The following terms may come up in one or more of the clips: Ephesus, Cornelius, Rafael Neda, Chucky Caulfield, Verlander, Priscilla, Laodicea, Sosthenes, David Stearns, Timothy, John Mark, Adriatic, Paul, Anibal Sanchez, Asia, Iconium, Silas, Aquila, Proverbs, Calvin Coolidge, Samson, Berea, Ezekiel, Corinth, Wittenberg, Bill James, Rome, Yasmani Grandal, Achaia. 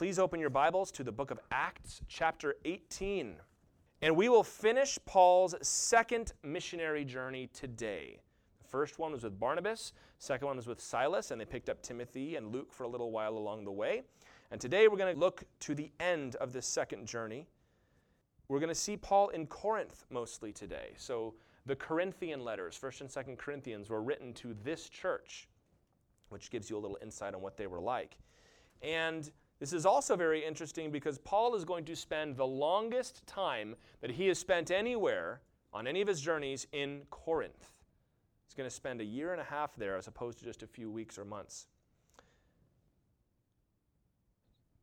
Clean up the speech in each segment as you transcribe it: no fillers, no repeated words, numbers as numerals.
Please open your Bibles to the book of Acts, chapter 18. And we will finish Paul's second missionary journey today. The first one was with Barnabas, second one was with Silas, and they picked up Timothy and Luke for a little while along the way. And today we're going to look to the end of this second journey. We're going to see Paul in Corinth mostly today. So the Corinthian letters, 1 and 2 Corinthians, were written to this church, which gives you a little insight on what they were like. And this is also very interesting because Paul is going to spend the longest time that he has spent anywhere on any of his journeys in Corinth. He's going to spend a year and a half there as opposed to just a few weeks or months.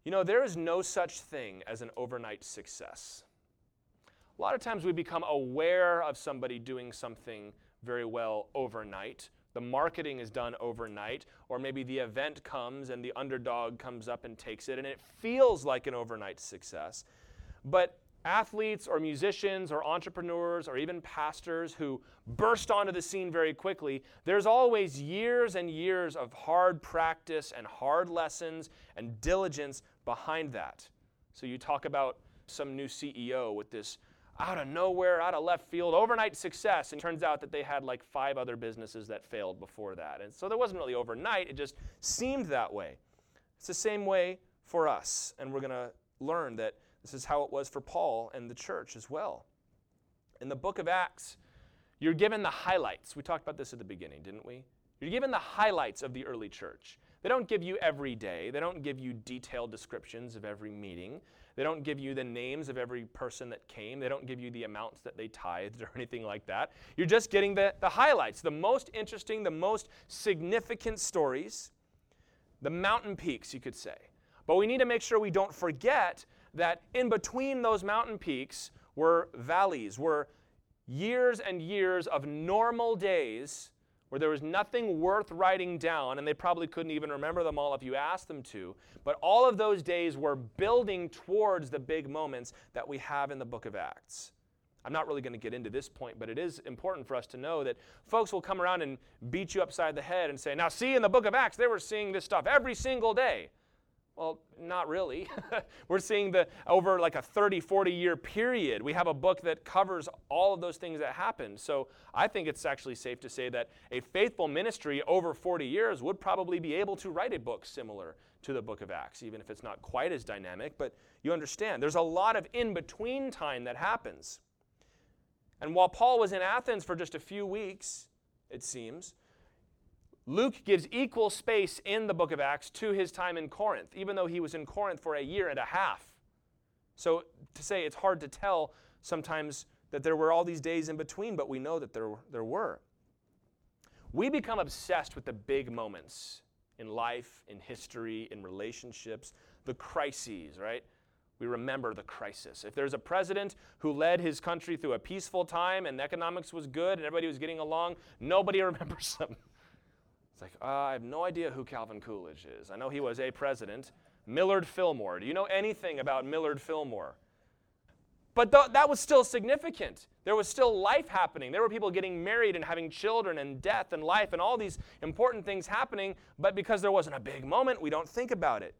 You know, there is no such thing as an overnight success. A lot of times we become aware of somebody doing something very well overnight. The marketing is done overnight, or maybe the event comes and the underdog comes up and takes it, and it feels like an overnight success. But athletes or musicians or entrepreneurs or even pastors who burst onto the scene very quickly, there's always years and years of hard practice and hard lessons and diligence behind that. So you talk about some new CEO with this out of nowhere, out of left field, overnight success. And it turns out that they had like 5 other businesses that failed before that. And so there wasn't really overnight. It just seemed that way. It's the same way for us. And we're going to learn that this is how it was for Paul and the church as well. In the book of Acts, you're given the highlights. We talked about this at the beginning, didn't we? You're given the highlights of the early church. They don't give you every day. They don't give you detailed descriptions of every meeting. They don't give you the names of every person that came. They don't give you the amounts that they tithed or anything like that. You're just getting the highlights, the most interesting, the most significant stories, the mountain peaks, you could say. But we need to make sure we don't forget that in between those mountain peaks were valleys, were years and years of normal days where there was nothing worth writing down, and they probably couldn't even remember them all if you asked them to. But all of those days were building towards the big moments that we have in the book of Acts. I'm not really going to get into this point, but it is important for us to know that folks will come around and beat you upside the head and say, now see, in the book of Acts, they were seeing this stuff every single day. Well, not really. We're seeing over like a 30, 40-year period. We have a book that covers all of those things that happened. So I think it's actually safe to say that a faithful ministry over 40 years would probably be able to write a book similar to the book of Acts, even if it's not quite as dynamic. But you understand, there's a lot of in-between time that happens. And while Paul was in Athens for just a few weeks, it seems, Luke gives equal space in the book of Acts to his time in Corinth, even though he was in Corinth for a year and a half. So to say it's hard to tell sometimes that there were all these days in between, but we know that there were. We become obsessed with the big moments in life, in history, in relationships, the crises, right? We remember the crisis. If there's a president who led his country through a peaceful time and economics was good and everybody was getting along, nobody remembers them. It's like, I have no idea who Calvin Coolidge is. I know he was a president. Millard Fillmore. Do you know anything about Millard Fillmore? But that was still significant. There was still life happening. There were people getting married and having children and death and life and all these important things happening. But because there wasn't a big moment, we don't think about it.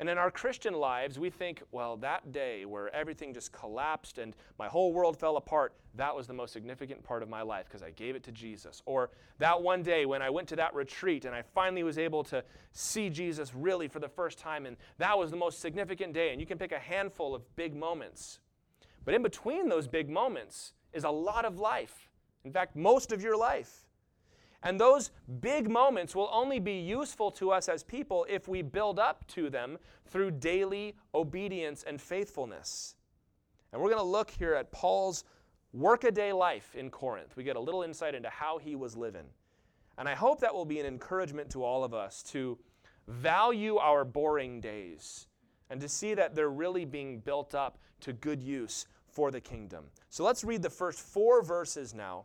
And in our Christian lives, we think, well, that day where everything just collapsed and my whole world fell apart, that was the most significant part of my life because I gave it to Jesus. Or that one day when I went to that retreat and I finally was able to see Jesus really for the first time, and that was the most significant day. And you can pick a handful of big moments. But in between those big moments is a lot of life. In fact, most of your life. And those big moments will only be useful to us as people if we build up to them through daily obedience and faithfulness. And we're going to look here at Paul's workaday life in Corinth. We get a little insight into how he was living. And I hope that will be an encouragement to all of us to value our boring days and to see that they're really being built up to good use for the kingdom. So let's read the first 4 verses now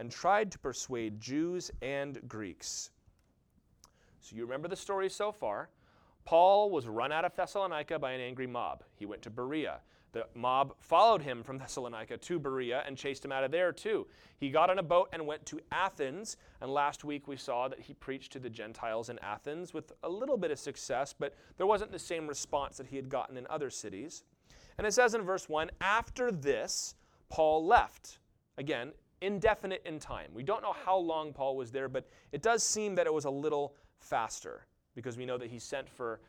and tried to persuade Jews and Greeks. So you remember the story so far. Paul was run out of Thessalonica by an angry mob. He went to Berea. The mob followed him from Thessalonica to Berea and chased him out of there too. He got on a boat and went to Athens. And last week we saw that he preached to the Gentiles in Athens with a little bit of success, but there wasn't the same response that he had gotten in other cities. And it says in verse 1, after this, Paul left. Again, indefinite in time. We don't know how long Paul was there, but it does seem that it was a little faster because we know that he sent for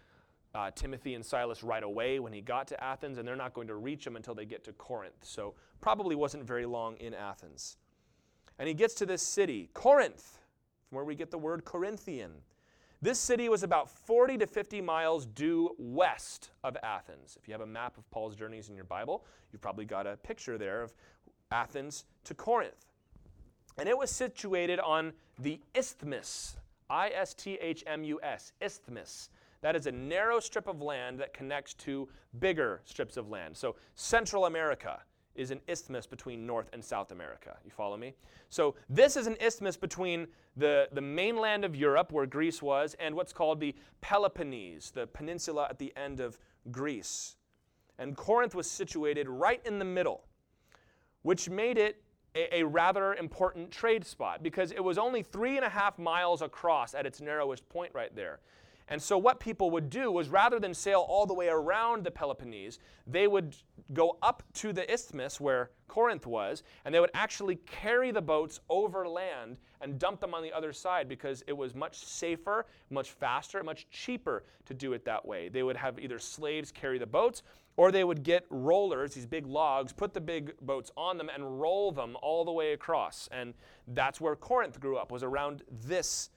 Timothy and Silas right away when he got to Athens, and they're not going to reach him until they get to Corinth. So probably wasn't very long in Athens. And he gets to this city, Corinth, from where we get the word Corinthian. This city was about 40 to 50 miles due west of Athens. If you have a map of Paul's journeys in your Bible, you've probably got a picture there of Athens to Corinth. And it was situated on the Isthmus, I-S-T-H-M-U-S, Isthmus. That is a narrow strip of land that connects two bigger strips of land. So Central America is an isthmus between North and South America. You follow me? So this is an isthmus between the mainland of Europe, where Greece was, and what's called the Peloponnese, the peninsula at the end of Greece. And Corinth was situated right in the middle, which made it a rather important trade spot because it was only 3.5 miles across at its narrowest point right there. And so what people would do was rather than sail all the way around the Peloponnese, they would go up to the isthmus where Corinth was, and they would actually carry the boats over land and dump them on the other side because it was much safer, much faster, much cheaper to do it that way. They would have either slaves carry the boats, or they would get rollers, these big logs, put the big boats on them and roll them all the way across. And that's where Corinth grew up, was around this,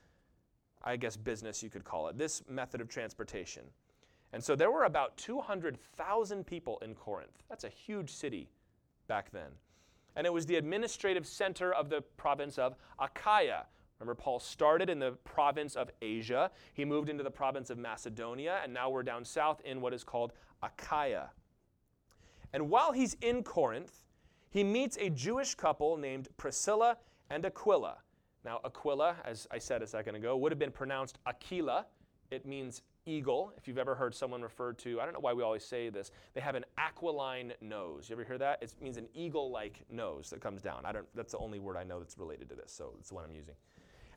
I guess, business you could call it, this method of transportation. And so there were about 200,000 people in Corinth. That's a huge city back then. And it was the administrative center of the province of Achaia. Remember, Paul started in the province of Asia. He moved into the province of Macedonia, and now we're down south in what is called Achaia. And while he's in Corinth, he meets a Jewish couple named Priscilla and Aquila. Now, Aquila, as I said a second ago, would have been pronounced Aquila. It means eagle. If you've ever heard someone referred to, I don't know why we always say this, they have an aquiline nose. You ever hear that? It means an eagle-like nose that comes down. That's the only word I know that's related to this, so it's the one I'm using.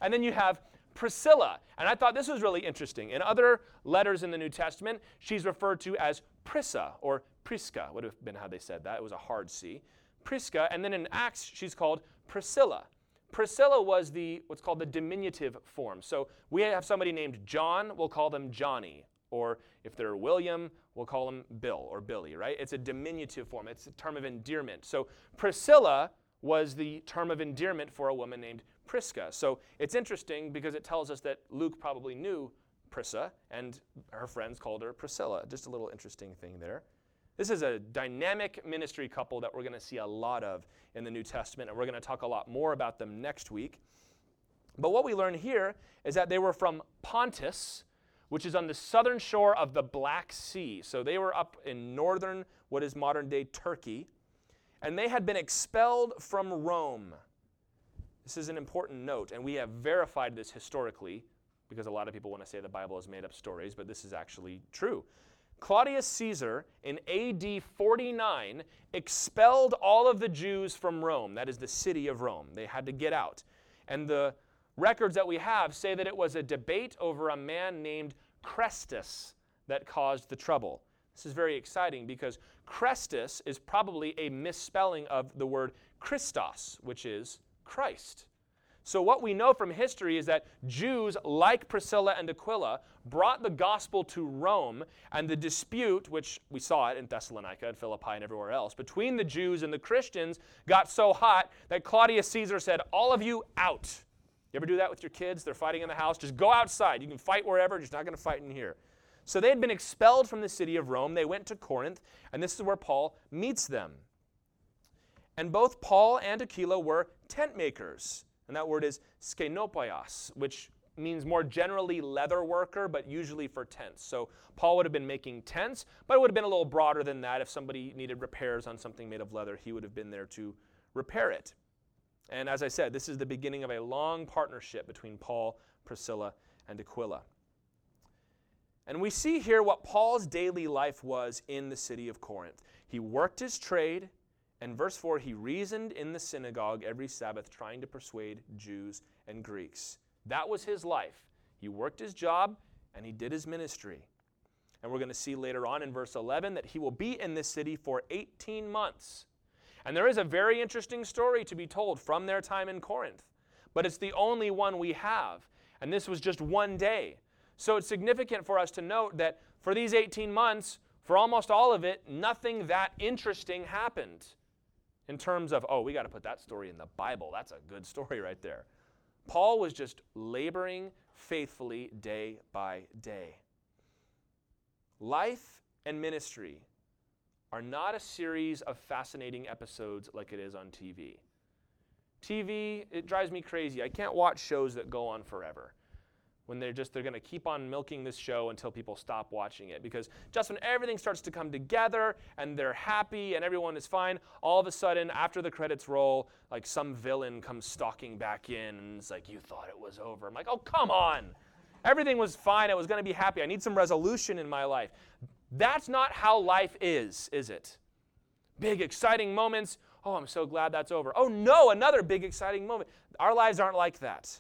And then you have Priscilla. And I thought this was really interesting. In other letters in the New Testament, she's referred to as Prissa or Prisca, would have been how they said that. It was a hard C. Prisca. And then in Acts, she's called Priscilla. Priscilla was what's called the diminutive form. So we have somebody named John, we'll call them Johnny. Or if they're William, we'll call them Bill or Billy, right? It's a diminutive form. It's a term of endearment. So Priscilla was the term of endearment for a woman named Prisca. So it's interesting because it tells us that Luke probably knew Prissa, and her friends called her Priscilla. Just a little interesting thing there. This is a dynamic ministry couple that we're going to see a lot of in the New Testament, and we're going to talk a lot more about them next week. But what we learn here is that they were from Pontus, which is on the southern shore of the Black Sea. So they were up in northern, what is modern-day Turkey, and they had been expelled from Rome. This is an important note, and we have verified this historically, because a lot of people want to say the Bible is made up stories, but this is actually true. Claudius Caesar, in AD 49, expelled all of the Jews from Rome. That is the city of Rome. They had to get out. And the records that we have say that it was a debate over a man named Crispus that caused the trouble. This is very exciting because Crispus is probably a misspelling of the word Christos, which is Christ. So what we know from history is that Jews like Priscilla and Aquila brought the gospel to Rome, and the dispute, which we saw it in Thessalonica and Philippi and everywhere else, between the Jews and the Christians got so hot that Claudius Caesar said, all of you out. You ever do that with your kids? They're fighting in the house. Just go outside. You can fight wherever. Just not going to fight in here. So they had been expelled from the city of Rome. They went to Corinth, and this is where Paul meets them. And both Paul and Aquila were tent makers. And that word is skenopios, which means more generally leather worker, but usually for tents. So Paul would have been making tents, but it would have been a little broader than that. If somebody needed repairs on something made of leather, he would have been there to repair it. And as I said, this is the beginning of a long partnership between Paul, Priscilla, and Aquila. And we see here what Paul's daily life was in the city of Corinth. He worked his trade, and verse 4, he reasoned in the synagogue every Sabbath, trying to persuade Jews and Greeks. That was his life. He worked his job, and he did his ministry. And we're going to see later on in verse 11 that he will be in this city for 18 months. And there is a very interesting story to be told from their time in Corinth, but it's the only one we have. And this was just one day. So it's significant for us to note that for these 18 months, for almost all of it, nothing that interesting happened in terms of, oh, we got to put that story in the Bible. That's a good story right there. Paul was just laboring faithfully day by day. Life and ministry are not a series of fascinating episodes like it is on TV. TV, it drives me crazy. I can't watch shows that go on forever. When they're going to keep on milking this show until people stop watching it. Because just when everything starts to come together and they're happy and everyone is fine, all of a sudden, after the credits roll, like some villain comes stalking back in and it's like, you thought it was over. I'm like, oh, come on. Everything was fine. I was going to be happy. I need some resolution in my life. That's not how life is it? Big, exciting moments. Oh, I'm so glad that's over. Oh, no, another big, exciting moment. Our lives aren't like that.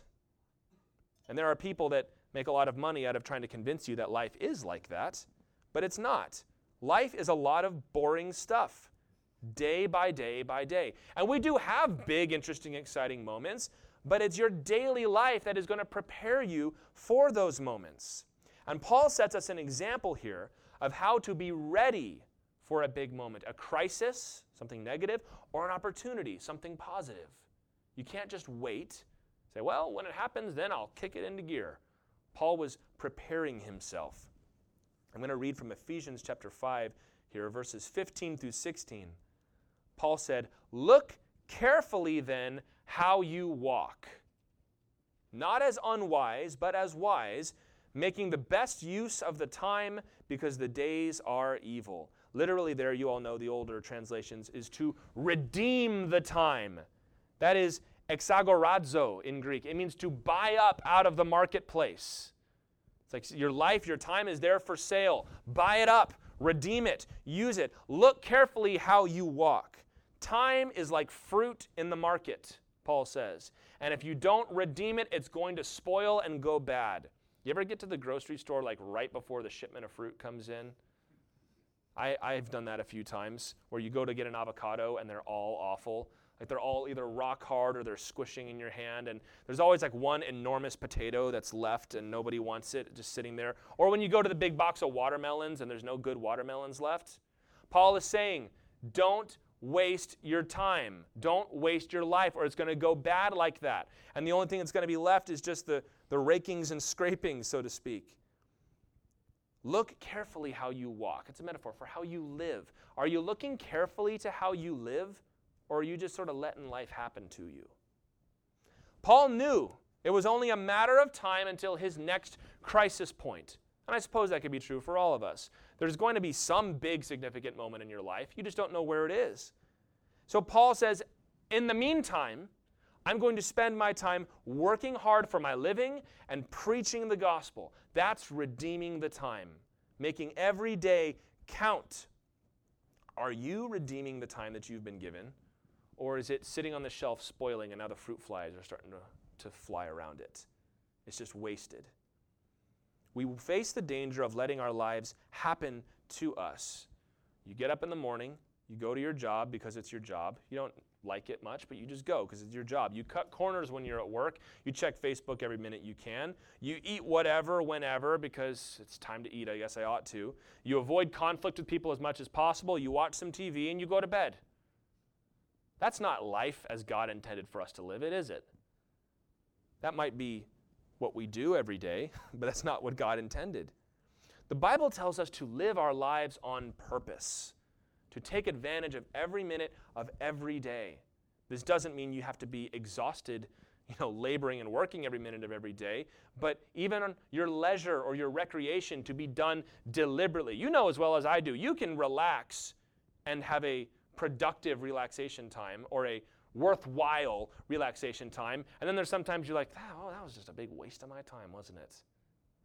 And there are people that make a lot of money out of trying to convince you that life is like that, but it's not. Life is a lot of boring stuff, day by day by day. And we do have big, interesting, exciting moments, but it's your daily life that is going to prepare you for those moments. And Paul sets us an example here of how to be ready for a big moment, a crisis, something negative, or an opportunity, something positive. You can't just wait. Say, well, when it happens, then I'll kick it into gear. Paul was preparing himself. I'm going to read from Ephesians chapter 5 here, verses 15 through 16. Paul said, look carefully then how you walk, not as unwise, but as wise, making the best use of the time because the days are evil. Literally there, you all know the older translations, is to redeem the time. That is exagorazo in Greek. It means to buy up out of the marketplace. It's like your life, your time is there for sale. Buy it up. Redeem it. Use it. Look carefully how you walk. Time is like fruit in the market, Paul says. And if you don't redeem it, it's going to spoil and go bad. You ever get to the grocery store like right before the shipment of fruit comes in? I've done that a few times where you go to get an avocado and they're all awful. Like they're all either rock hard or they're squishing in your hand. And there's always like one enormous potato that's left and nobody wants it, just sitting there. Or when you go to the big box of watermelons and there's no good watermelons left. Paul is saying, don't waste your time. Don't waste your life or it's going to go bad like that. And the only thing that's going to be left is just the rakings and scrapings, so to speak. Look carefully how you walk. It's a metaphor for how you live. Are you looking carefully to how you live, or are you just sort of letting life happen to you? Paul knew it was only a matter of time until his next crisis point. And I suppose that could be true for all of us. There's going to be some big significant moment in your life. You just don't know where it is. So Paul says, in the meantime, I'm going to spend my time working hard for my living and preaching the gospel. That's redeeming the time, making every day count. Are you redeeming the time that you've been given, or is it sitting on the shelf spoiling and now the fruit flies are starting to fly around it? It's just wasted. We face the danger of letting our lives happen to us. You get up in the morning, you go to your job because it's your job. You don't like it much, but you just go because it's your job. You cut corners when you're at work. You check Facebook every minute you can. You eat whatever, whenever, because it's time to eat. I guess I ought to. You avoid conflict with people as much as possible. You watch some TV and you go to bed. That's not life as God intended for us to live it, is it? That might be what we do every day, but that's not what God intended. The Bible tells us to live our lives on purpose, to take advantage of every minute of every day. This doesn't mean you have to be exhausted laboring and working every minute of every day, but even on your leisure or your recreation to be done deliberately. You know as well as I do, you can relax and have a productive relaxation time or a worthwhile relaxation time. And then there's sometimes you're like, oh, that was just a big waste of my time, wasn't it?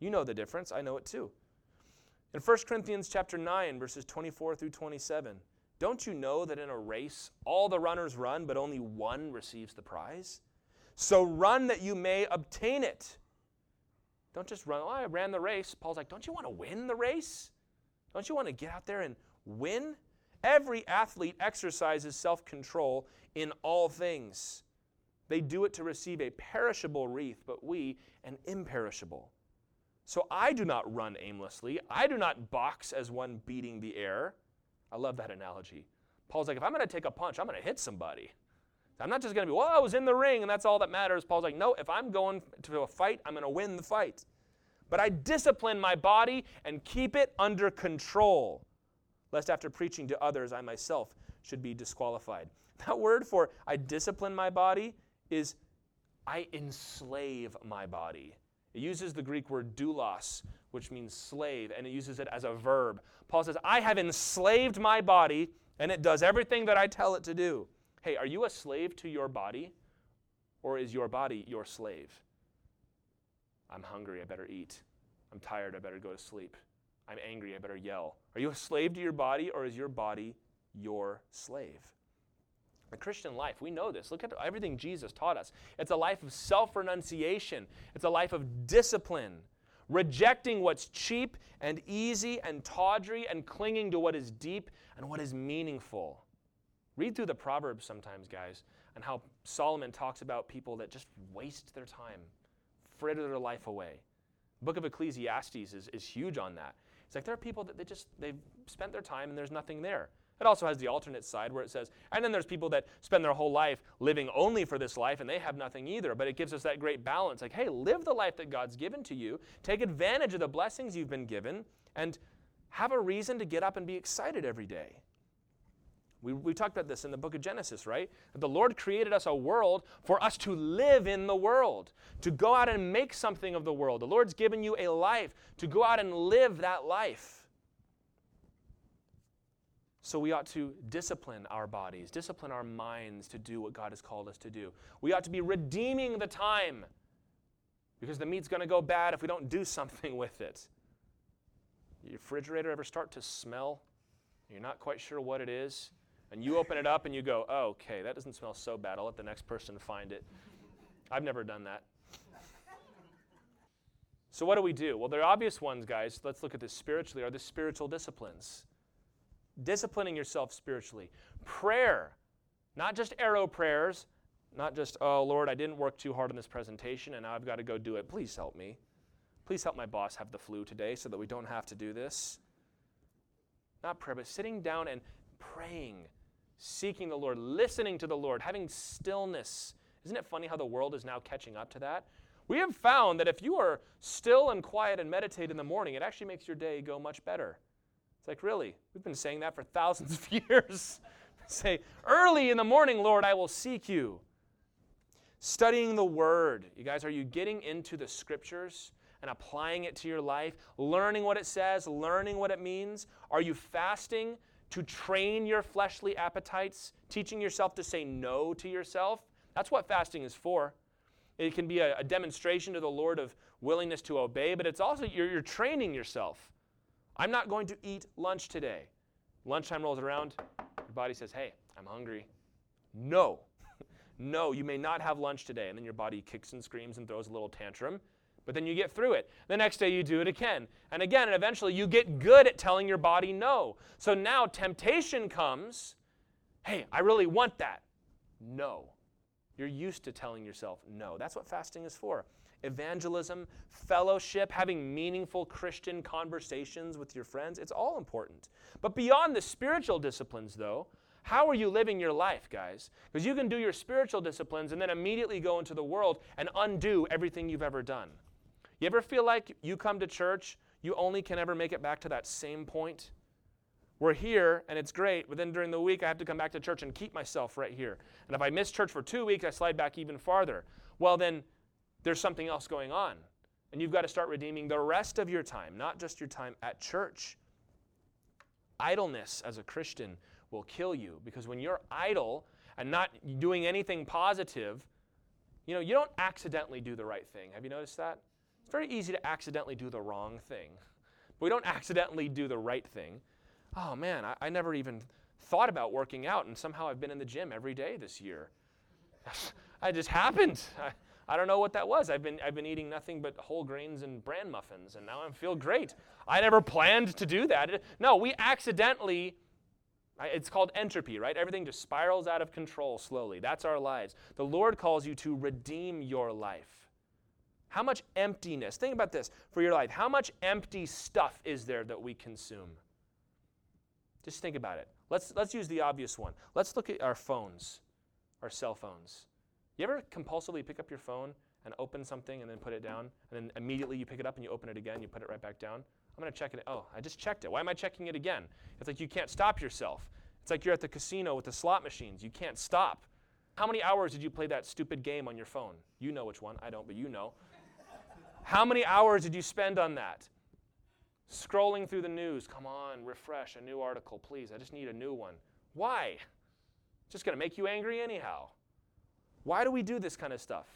You know the difference. I know it too. In 1 Corinthians chapter 9, verses 24 through 27, don't you know that in a race all the runners run, but only one receives the prize? So run that you may obtain it. Don't just run, oh, I ran the race. Paul's like, don't you want to win the race? Don't you want to get out there and win? Every athlete exercises self-control in all things. They do it to receive a perishable wreath, but we an imperishable. So I do not run aimlessly. I do not box as one beating the air. I love that analogy. Paul's like, if I'm going to take a punch, I'm going to hit somebody. I'm not just going to be, well, I was in the ring, and that's all that matters. Paul's like, no, if I'm going to a fight, I'm going to win the fight. But I discipline my body and keep it under control, lest after preaching to others, I myself should be disqualified. That word for I discipline my body is I enslave my body. It uses the Greek word doulos, which means slave, and it uses it as a verb. Paul says, I have enslaved my body, and it does everything that I tell it to do. Hey, are you a slave to your body, or is your body your slave? I'm hungry, I better eat. I'm tired, I better go to sleep. I'm angry, I better yell. Are you a slave to your body, or is your body your slave? The Christian life, we know this. Look at everything Jesus taught us. It's a life of self-renunciation. It's a life of discipline, rejecting what's cheap and easy and tawdry and clinging to what is deep and what is meaningful. Read through the Proverbs sometimes, guys, and how Solomon talks about people that just waste their time, fritter their life away. The book of Ecclesiastes is huge on that. It's like there are people that they've spent their time and there's nothing there. It also has the alternate side where it says, and then there's people that spend their whole life living only for this life and they have nothing either. But it gives us that great balance. Like, hey, live the life that God's given to you. Take advantage of the blessings you've been given and have a reason to get up and be excited every day. We talked about this in the book of Genesis, right? That the Lord created us a world for us to live in the world, to go out and make something of the world. The Lord's given you a life to go out and live that life. So we ought to discipline our bodies, discipline our minds to do what God has called us to do. We ought to be redeeming the time because the meat's going to go bad if we don't do something with it. Your refrigerator ever start to smell? You're not quite sure what it is. And you open it up and you go, oh, okay, that doesn't smell so bad. I'll let the next person find it. I've never done that. So what do we do? Well, the obvious ones, guys, let's look at this spiritually, are the spiritual disciplines. Disciplining yourself spiritually. Prayer, not just arrow prayers, not just, oh, Lord, I didn't work too hard on this presentation and now I've got to go do it. Please help me. Please help my boss have the flu today so that we don't have to do this. Not prayer, but sitting down and praying, seeking the Lord, listening to the Lord, having stillness. Isn't it funny how the world is now catching up to that? We have found that if you are still and quiet and meditate in the morning, it actually makes your day go much better. It's like, really? We've been saying that for thousands of years. Say, early in the morning, Lord, I will seek you. Studying the Word. You guys, are you getting into the Scriptures and applying it to your life? Learning what it says, learning what it means? Are you fasting to train your fleshly appetites? Teaching yourself to say no to yourself? That's what fasting is for. It can be a demonstration to the Lord of willingness to obey, but it's also you're training yourself. I'm not going to eat lunch today. Lunchtime rolls around. Your body says, hey, I'm hungry. No. No, you may not have lunch today. And then your body kicks and screams and throws a little tantrum. But then you get through it. The next day you do it again. And again, and eventually you get good at telling your body no. So now temptation comes. Hey, I really want that. No. You're used to telling yourself no. That's what fasting is for. Evangelism, fellowship, having meaningful Christian conversations with your friends, it's all important. But beyond the spiritual disciplines, though, how are you living your life, guys? Because you can do your spiritual disciplines and then immediately go into the world and undo everything you've ever done. You ever feel like you come to church, you only can ever make it back to that same point? We're here, and it's great, but then during the week I have to come back to church and keep myself right here. And if I miss church for 2 weeks, I slide back even farther. Well, then there's something else going on. And you've got to start redeeming the rest of your time, not just your time at church. Idleness as a Christian will kill you, because when you're idle and not doing anything positive, you know, you don't accidentally do the right thing. Have you noticed that? It's very easy to accidentally do the wrong thing. But we don't accidentally do the right thing. Oh, man, I never even thought about working out, and somehow I've been in the gym every day this year. I just happened. I don't know what that was. I've been eating nothing but whole grains and bran muffins, and now I feel great. I never planned to do that. No, we accidentally, it's called entropy, right? Everything just spirals out of control slowly. That's our lives. The Lord calls you to redeem your life. How much emptiness, think about this, for your life, how much empty stuff is there that we consume? Just think about it. Let's use the obvious one. Let's look at our phones, our cell phones. You ever compulsively pick up your phone and open something and then put it down, and then immediately you pick it up and you open it again, you put it right back down? I'm going to check it. Oh, I just checked it. Why am I checking it again? It's like you can't stop yourself. It's like you're at the casino with the slot machines. You can't stop. How many hours did you play that stupid game on your phone? You know which one. I don't, but you know. How many hours did you spend on that? Scrolling through the news, come on, refresh, a new article, please. I just need a new one. Why? It's just going to make you angry anyhow. Why do we do this kind of stuff?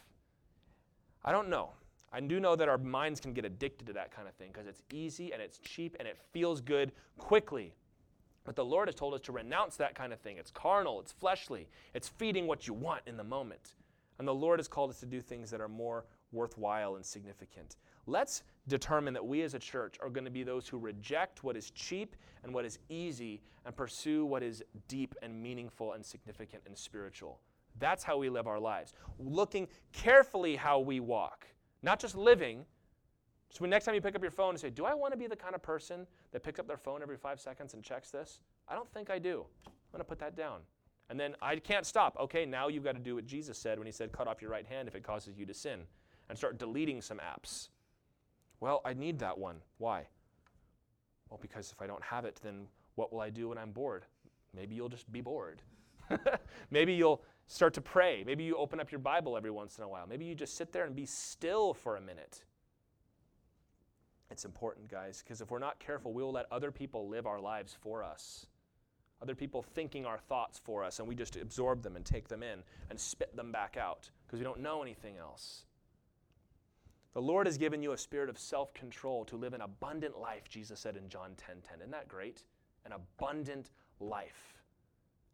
I don't know. I do know that our minds can get addicted to that kind of thing because it's easy and it's cheap and it feels good quickly. But the Lord has told us to renounce that kind of thing. It's carnal, it's fleshly, it's feeding what you want in the moment. And the Lord has called us to do things that are more worthwhile and significant. Let's determine that we as a church are going to be those who reject what is cheap and what is easy and pursue what is deep and meaningful and significant and spiritual. That's how we live our lives, looking carefully how we walk, not just living. So next time you pick up your phone and say, do I want to be the kind of person that picks up their phone every 5 seconds and checks this? I don't think I do. I'm going to put that down. And then I can't stop. Okay, now you've got to do what Jesus said when he said, cut off your right hand if it causes you to sin, and start deleting some apps. Well, I need that one. Why? Well, because if I don't have it, then what will I do when I'm bored? Maybe you'll just be bored. Maybe you'll start to pray. Maybe you open up your Bible every once in a while. Maybe you just sit there and be still for a minute. It's important, guys, because if we're not careful, we will let other people live our lives for us. Other people thinking our thoughts for us, and we just absorb them and take them in and spit them back out because we don't know anything else. The Lord has given you a spirit of self-control to live an abundant life, Jesus said in John 10:10. Isn't that great? An abundant life.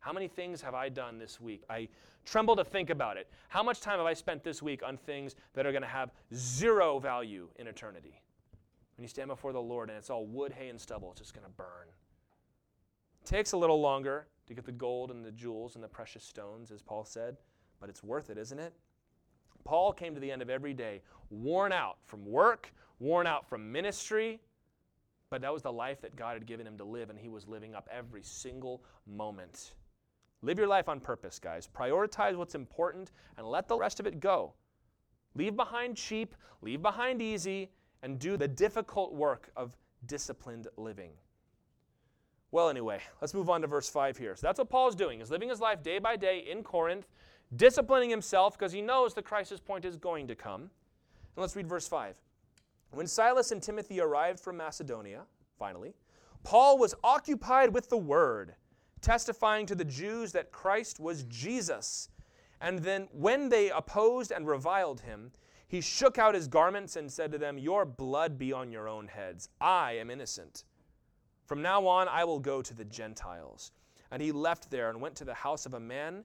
How many things have I done this week? I tremble to think about it. How much time have I spent this week on things that are going to have zero value in eternity? When you stand before the Lord and it's all wood, hay, and stubble, it's just going to burn. It takes a little longer to get the gold and the jewels and the precious stones, as Paul said, but it's worth it, isn't it? Paul came to the end of every day worn out from work, worn out from ministry, but that was the life that God had given him to live, and he was living up every single moment. Live your life on purpose, guys. Prioritize what's important and let the rest of it go. Leave behind cheap, leave behind easy, and do the difficult work of disciplined living. Well, anyway, let's move on to verse 5 here. So that's what Paul's doing, is living his life day by day in Corinth, disciplining himself because he knows the crisis point is going to come. And let's read verse 5. When Silas and Timothy arrived from Macedonia, finally, Paul was occupied with the word, testifying to the Jews that Christ was Jesus. And then when they opposed and reviled him, he shook out his garments and said to them, "Your blood be on your own heads. I am innocent. From now on I will go to the Gentiles." And he left there and went to the house of a man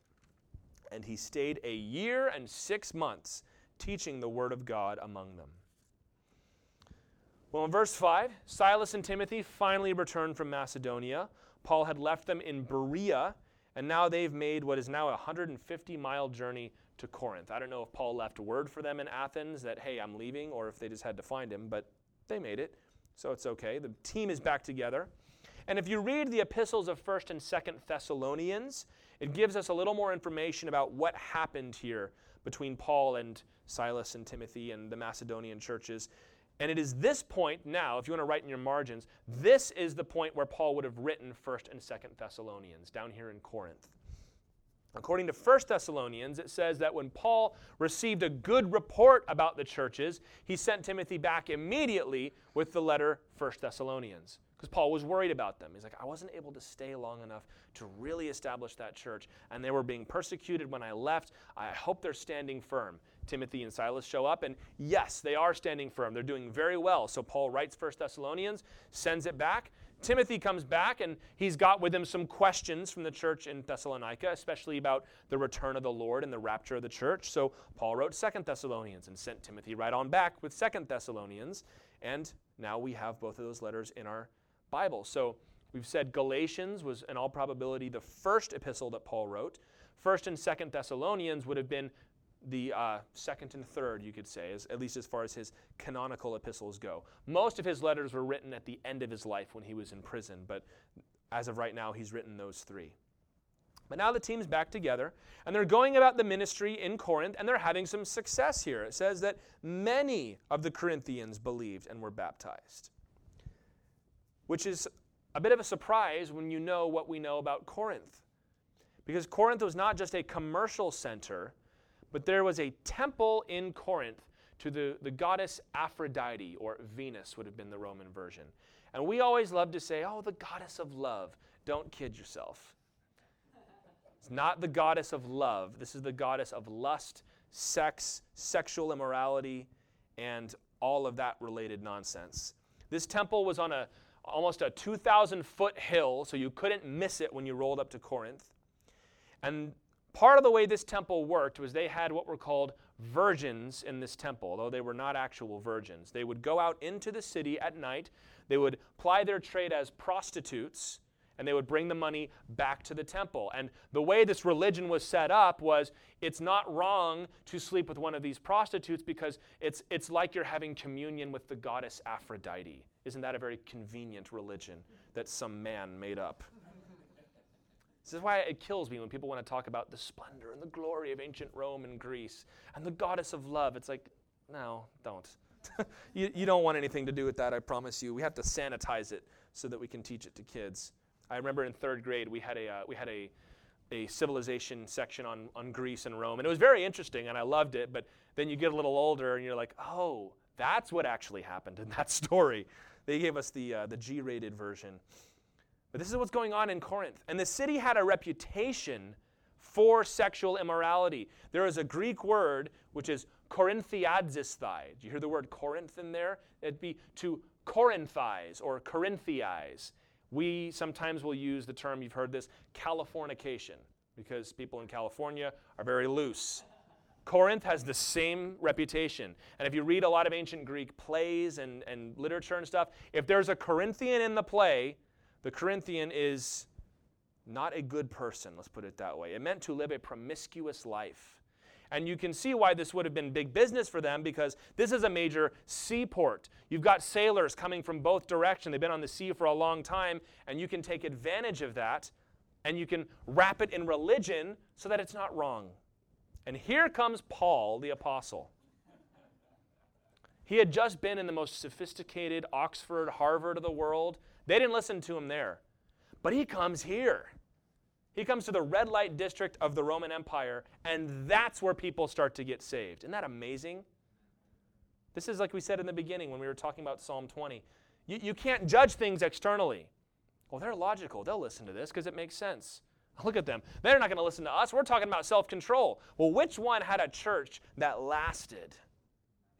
And he stayed a year and 6 months teaching the word of God among them. Well, in verse 5, Silas and Timothy finally returned from Macedonia. Paul had left them in Berea, and now they've made what is now a 150-mile journey to Corinth. I don't know if Paul left word for them in Athens that, hey, I'm leaving, or if they just had to find him, but they made it, so it's okay. The team is back together. And if you read the epistles of 1 and 2 Thessalonians, it gives us a little more information about what happened here between Paul and Silas and Timothy and the Macedonian churches. And it is this point now, if you want to write in your margins, this is the point where Paul would have written 1 and 2 Thessalonians, down here in Corinth. According to 1 Thessalonians, it says that when Paul received a good report about the churches, he sent Timothy back immediately with the letter 1 Thessalonians. Because Paul was worried about them. He's like, I wasn't able to stay long enough to really establish that church, and they were being persecuted when I left. I hope they're standing firm. Timothy and Silas show up, and yes, they are standing firm. They're doing very well. So Paul writes 1 Thessalonians, sends it back. Timothy comes back, and he's got with him some questions from the church in Thessalonica, especially about the return of the Lord and the rapture of the church. So Paul wrote 2 Thessalonians and sent Timothy right on back with 2 Thessalonians, and now we have both of those letters in our Bible. So we've said Galatians was in all probability the first epistle that Paul wrote. 1st and 2nd Thessalonians would have been the 2nd and 3rd, you could say, at least as far as his canonical epistles go. Most of his letters were written at the end of his life when he was in prison, but as of right now, he's written those three. But now the team's back together, and they're going about the ministry in Corinth, and they're having some success here. It says that many of the Corinthians believed and were baptized, which is a bit of a surprise when you know what we know about Corinth. Because Corinth was not just a commercial center, but there was a temple in Corinth to the goddess Aphrodite, or Venus would have been the Roman version. And we always love to say, oh, the goddess of love. Don't kid yourself. It's not the goddess of love. This is the goddess of lust, sex, sexual immorality, and all of that related nonsense. This temple was on almost a 2,000-foot hill, so you couldn't miss it when you rolled up to Corinth. And part of the way this temple worked was they had what were called virgins in this temple, although they were not actual virgins. They would go out into the city at night, they would ply their trade as prostitutes, and they would bring the money back to the temple. And the way this religion was set up was it's not wrong to sleep with one of these prostitutes because it's like you're having communion with the goddess Aphrodite. Isn't that a very convenient religion that some man made up? This is why it kills me when people want to talk about the splendor and the glory of ancient Rome and Greece and the goddess of love. It's like, no, don't. You don't want anything to do with that, I promise you. We have to sanitize it so that we can teach it to kids. I remember in third grade we had a civilization section on Greece and Rome, and it was very interesting, and I loved it. But then you get a little older, and you're like, oh, that's what actually happened in that story. They gave us the G-rated version. But this is what's going on in Corinth, and the city had a reputation for sexual immorality. There is a Greek word which is Corinthiadzisthai. Do you hear the word Corinth in there? It'd be to Corinthize or Corinthize. We sometimes will use the term, you've heard this, Californication, because people in California are very loose. Corinth has the same reputation. And if you read a lot of ancient Greek plays and literature and stuff, if there's a Corinthian in the play, the Corinthian is not a good person, let's put it that way. It meant to live a promiscuous life. And you can see why this would have been big business for them, because this is a major seaport. You've got sailors coming from both directions. They've been on the sea for a long time, and you can take advantage of that, and you can wrap it in religion so that it's not wrong. And here comes Paul, the apostle. He had just been in the most sophisticated Oxford, Harvard of the world. They didn't listen to him there. But he comes here. He comes to the red light district of the Roman Empire, and that's where people start to get saved. Isn't that amazing? This is like we said in the beginning when we were talking about Psalm 20. You can't judge things externally. Well, they're logical. They'll listen to this because it makes sense. Look at them. They're not going to listen to us. We're talking about self-control. Well, which one had a church that lasted?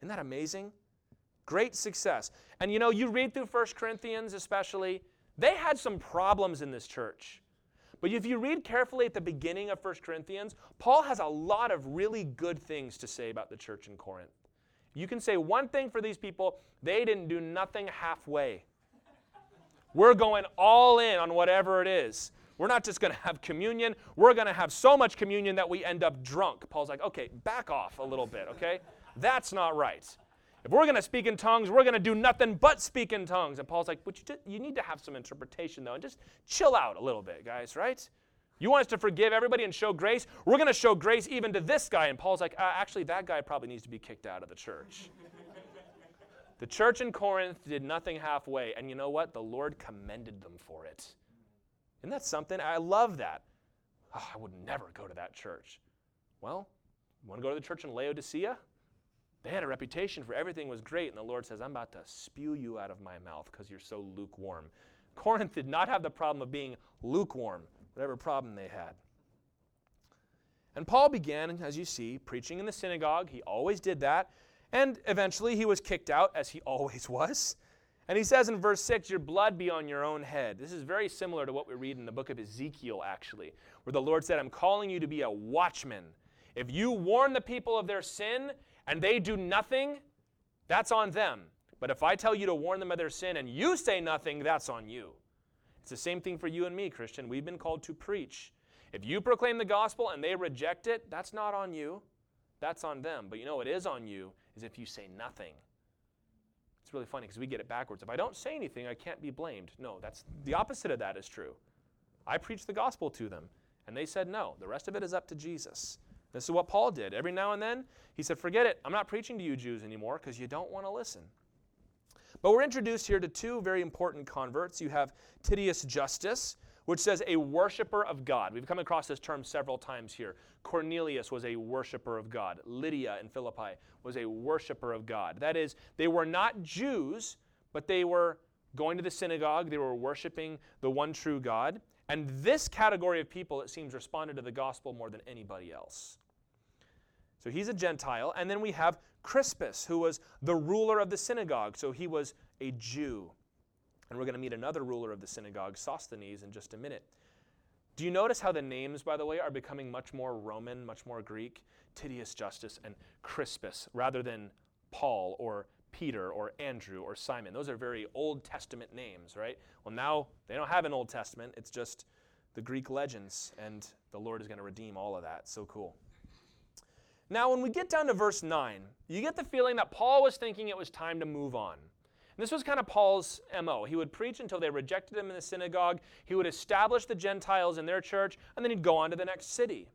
Isn't that amazing? Great success. And you read through 1 Corinthians especially, they had some problems in this church. But if you read carefully at the beginning of 1 Corinthians, Paul has a lot of really good things to say about the church in Corinth. You can say one thing for these people. They didn't do nothing halfway. We're going all in on whatever it is. We're not just going to have communion. We're going to have so much communion that we end up drunk. Paul's like, okay, back off a little bit, okay? That's not right. If we're going to speak in tongues, we're going to do nothing but speak in tongues. And Paul's like, but you need to have some interpretation, though, and just chill out a little bit, guys, right? You want us to forgive everybody and show grace? We're going to show grace even to this guy. And Paul's like, actually, that guy probably needs to be kicked out of the church. The church in Corinth did nothing halfway. And you know what? The Lord commended them for it. Isn't that something? I love that. Oh, I would never go to that church. Well, you want to go to the church in Laodicea? They had a reputation for everything was great, and the Lord says, I'm about to spew you out of my mouth because you're so lukewarm. Corinth did not have the problem of being lukewarm, whatever problem they had. And Paul began, as you see, preaching in the synagogue. He always did that. And eventually he was kicked out, as he always was. And he says in verse 6, your blood be on your own head. This is very similar to what we read in the book of Ezekiel, actually, where the Lord said, I'm calling you to be a watchman. If you warn the people of their sin and they do nothing, that's on them. But if I tell you to warn them of their sin and you say nothing, that's on you. It's the same thing for you and me, Christian. We've been called to preach. If you proclaim the gospel and they reject it, that's not on you. That's on them. But you know what is on you is if you say nothing. It's really funny because we get it backwards. If I don't say anything, I can't be blamed. No, that's the opposite of that is true. I preached the gospel to them, and they said no. The rest of it is up to Jesus. This is what Paul did. Every now and then, he said, forget it. I'm not preaching to you Jews anymore because you don't want to listen. But we're introduced here to two very important converts. You have Titius Justus, which says a worshiper of God. We've come across this term several times here. Cornelius was a worshiper of God. Lydia in Philippi was a worshiper of God. That is, they were not Jews, but they were going to the synagogue. They were worshiping the one true God. And this category of people, it seems, responded to the gospel more than anybody else. So he's a Gentile. And then we have Crispus, who was the ruler of the synagogue. So he was a Jew. And we're going to meet another ruler of the synagogue, Sosthenes, in just a minute. Do you notice how the names, by the way, are becoming much more Roman, much more Greek? Titius Justus and Crispus, rather than Paul or Peter or Andrew or Simon. Those are very Old Testament names, right? Well, now they don't have an Old Testament. It's just the Greek legends, and the Lord is going to redeem all of that. So cool. Now, when we get down to verse 9, you get the feeling that Paul was thinking it was time to move on. And this was kind of Paul's M.O. He would preach until they rejected him in the synagogue. He would establish the Gentiles in their church, and then he'd go on to the next city.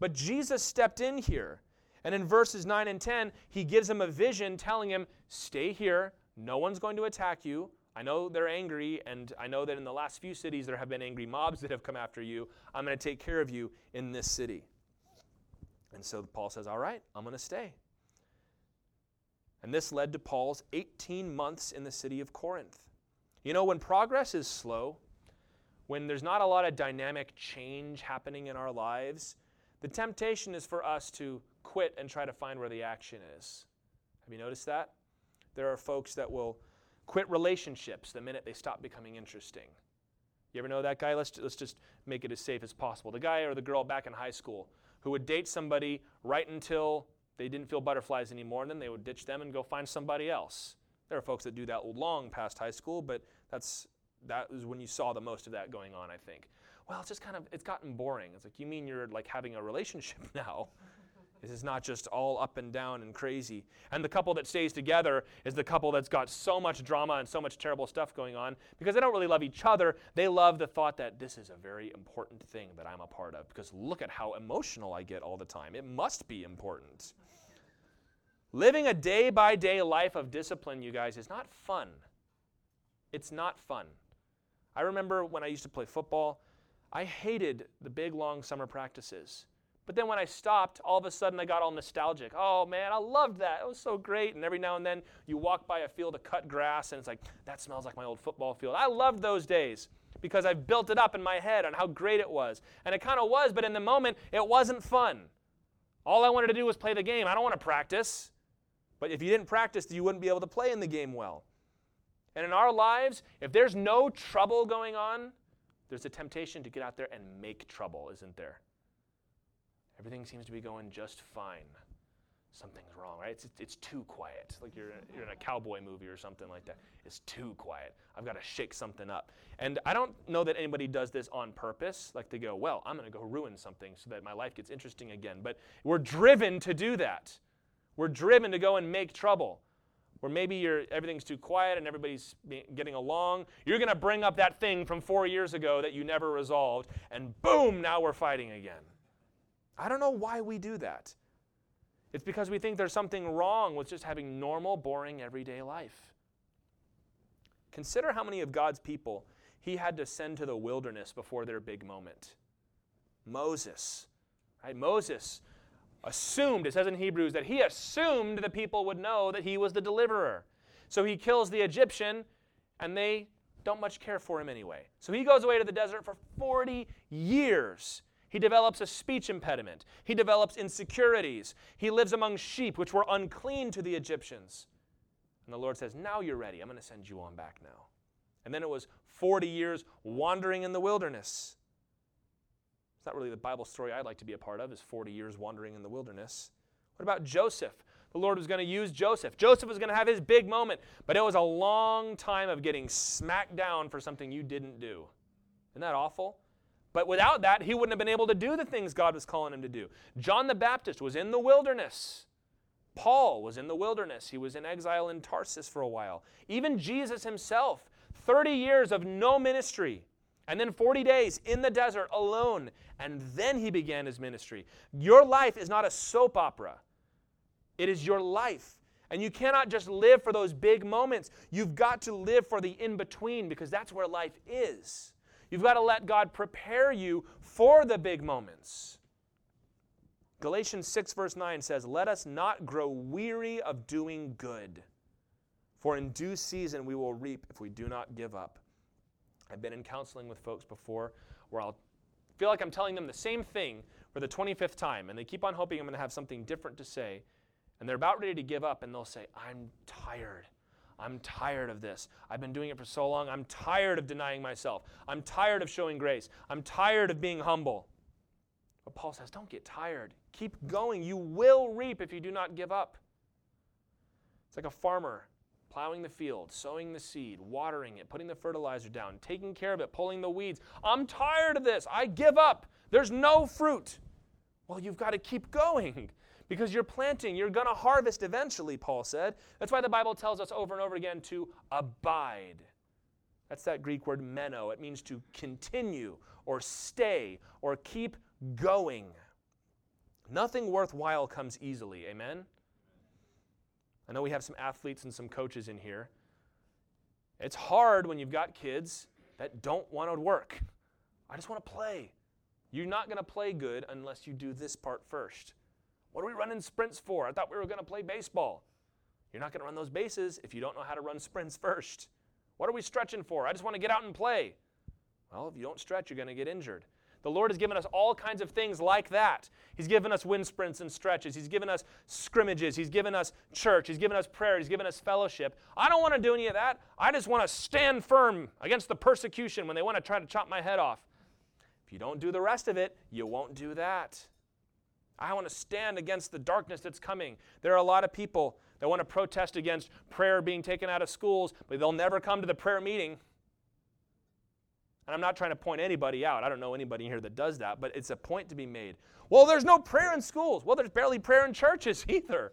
But Jesus stepped in here, and in verses 9 and 10, he gives him a vision telling him, stay here, no one's going to attack you. I know they're angry, and I know that in the last few cities there have been angry mobs that have come after you. I'm going to take care of you in this city. And so Paul says, all right, I'm going to stay. And this led to Paul's 18 months in the city of Corinth. You know, when progress is slow, when there's not a lot of dynamic change happening in our lives, the temptation is for us to quit and try to find where the action is. Have you noticed that? There are folks that will quit relationships the minute they stop becoming interesting. You ever know that guy? Let's just make it as safe as possible. The guy or the girl back in high school who would date somebody right until they didn't feel butterflies anymore, and then they would ditch them and go find somebody else. There are folks that do that long past high school, but that was when you saw the most of that going on, I think. Well, it's just it's gotten boring. It's like, you mean you're like having a relationship now? This is not just all up and down and crazy. And the couple that stays together is the couple that's got so much drama and so much terrible stuff going on because they don't really love each other. They love the thought that this is a very important thing that I'm a part of because look at how emotional I get all the time. It must be important. Living a day-by-day life of discipline, you guys, is not fun. It's not fun. I remember when I used to play football, I hated the big, long summer practices. But then when I stopped, all of a sudden I got all nostalgic. Oh, man, I loved that. It was so great. And every now and then you walk by a field of cut grass, and it's like, that smells like my old football field. I loved those days because I built it up in my head on how great it was. And it kind of was, but in the moment, it wasn't fun. All I wanted to do was play the game. I don't want to practice. But if you didn't practice, you wouldn't be able to play in the game well. And in our lives, if there's no trouble going on, there's a temptation to get out there and make trouble, isn't there? Everything seems to be going just fine. something's wrong, right? It's too quiet. It's like you're in a cowboy movie or something like that. It's too quiet. I've got to shake something up. And I don't know that anybody does this on purpose, like they go, well, I'm going to go ruin something so that my life gets interesting again. But we're driven to do that. We're driven to go and make trouble. Where maybe everything's too quiet and everybody's getting along, you're going to bring up that thing from 4 years ago that you never resolved, and boom, now we're fighting again. I don't know why we do that. It's because we think there's something wrong with just having normal, boring, everyday life. Consider how many of God's people he had to send to the wilderness before their big moment. Moses. Right? Moses assumed, it says in Hebrews, that he assumed the people would know that he was the deliverer. So he kills the Egyptian, and they don't much care for him anyway. So he goes away to the desert for 40 years. He develops a speech impediment. He develops insecurities. He lives among sheep, which were unclean to the Egyptians. And the Lord says, now you're ready. I'm going to send you on back now. And then it was 40 years wandering in the wilderness. It's not really the Bible story I'd like to be a part of, is 40 years wandering in the wilderness. What about Joseph? The Lord was going to use Joseph. Joseph was going to have his big moment, but it was a long time of getting smacked down for something you didn't do. Isn't that awful? But without that, he wouldn't have been able to do the things God was calling him to do. John the Baptist was in the wilderness. Paul was in the wilderness. He was in exile in Tarsus for a while. Even Jesus himself, 30 years of no ministry. And then 40 days in the desert alone. And then he began his ministry. Your life is not a soap opera. It is your life. And you cannot just live for those big moments. You've got to live for the in-between, because that's where life is. You've got to let God prepare you for the big moments. Galatians 6 verse 9 says, let us not grow weary of doing good, for in due season we will reap if we do not give up. I've been in counseling with folks before where I'll feel like I'm telling them the same thing for the 25th time, and they keep on hoping I'm going to have something different to say, and they're about ready to give up, and they'll say, I'm tired. I'm tired of this. I've been doing it for so long. I'm tired of denying myself. I'm tired of showing grace. I'm tired of being humble. But Paul says, don't get tired. Keep going. You will reap if you do not give up. It's like a farmer plowing the field, sowing the seed, watering it, putting the fertilizer down, taking care of it, pulling the weeds. I'm tired of this. I give up. There's no fruit. Well, you've got to keep going. Because you're planting, you're going to harvest eventually, Paul said. That's why the Bible tells us over and over again to abide. That's that Greek word meno. It means to continue or stay or keep going. Nothing worthwhile comes easily, amen? I know we have some athletes and some coaches in here. It's hard when you've got kids that don't want to work. I just want to play. You're not going to play good unless you do this part first. What are we running sprints for? I thought we were going to play baseball. You're not going to run those bases if you don't know how to run sprints first. What are we stretching for? I just want to get out and play. Well, if you don't stretch, you're going to get injured. The Lord has given us all kinds of things like that. He's given us wind sprints and stretches. He's given us scrimmages. He's given us church. He's given us prayer. He's given us fellowship. I don't want to do any of that. I just want to stand firm against the persecution when they want to try to chop my head off. If you don't do the rest of it, you won't do that. I want to stand against the darkness that's coming. There are a lot of people that want to protest against prayer being taken out of schools, but they'll never come to the prayer meeting. And I'm not trying to point anybody out. I don't know anybody here that does that, but it's a point to be made. Well, there's no prayer in schools. Well, there's barely prayer in churches either.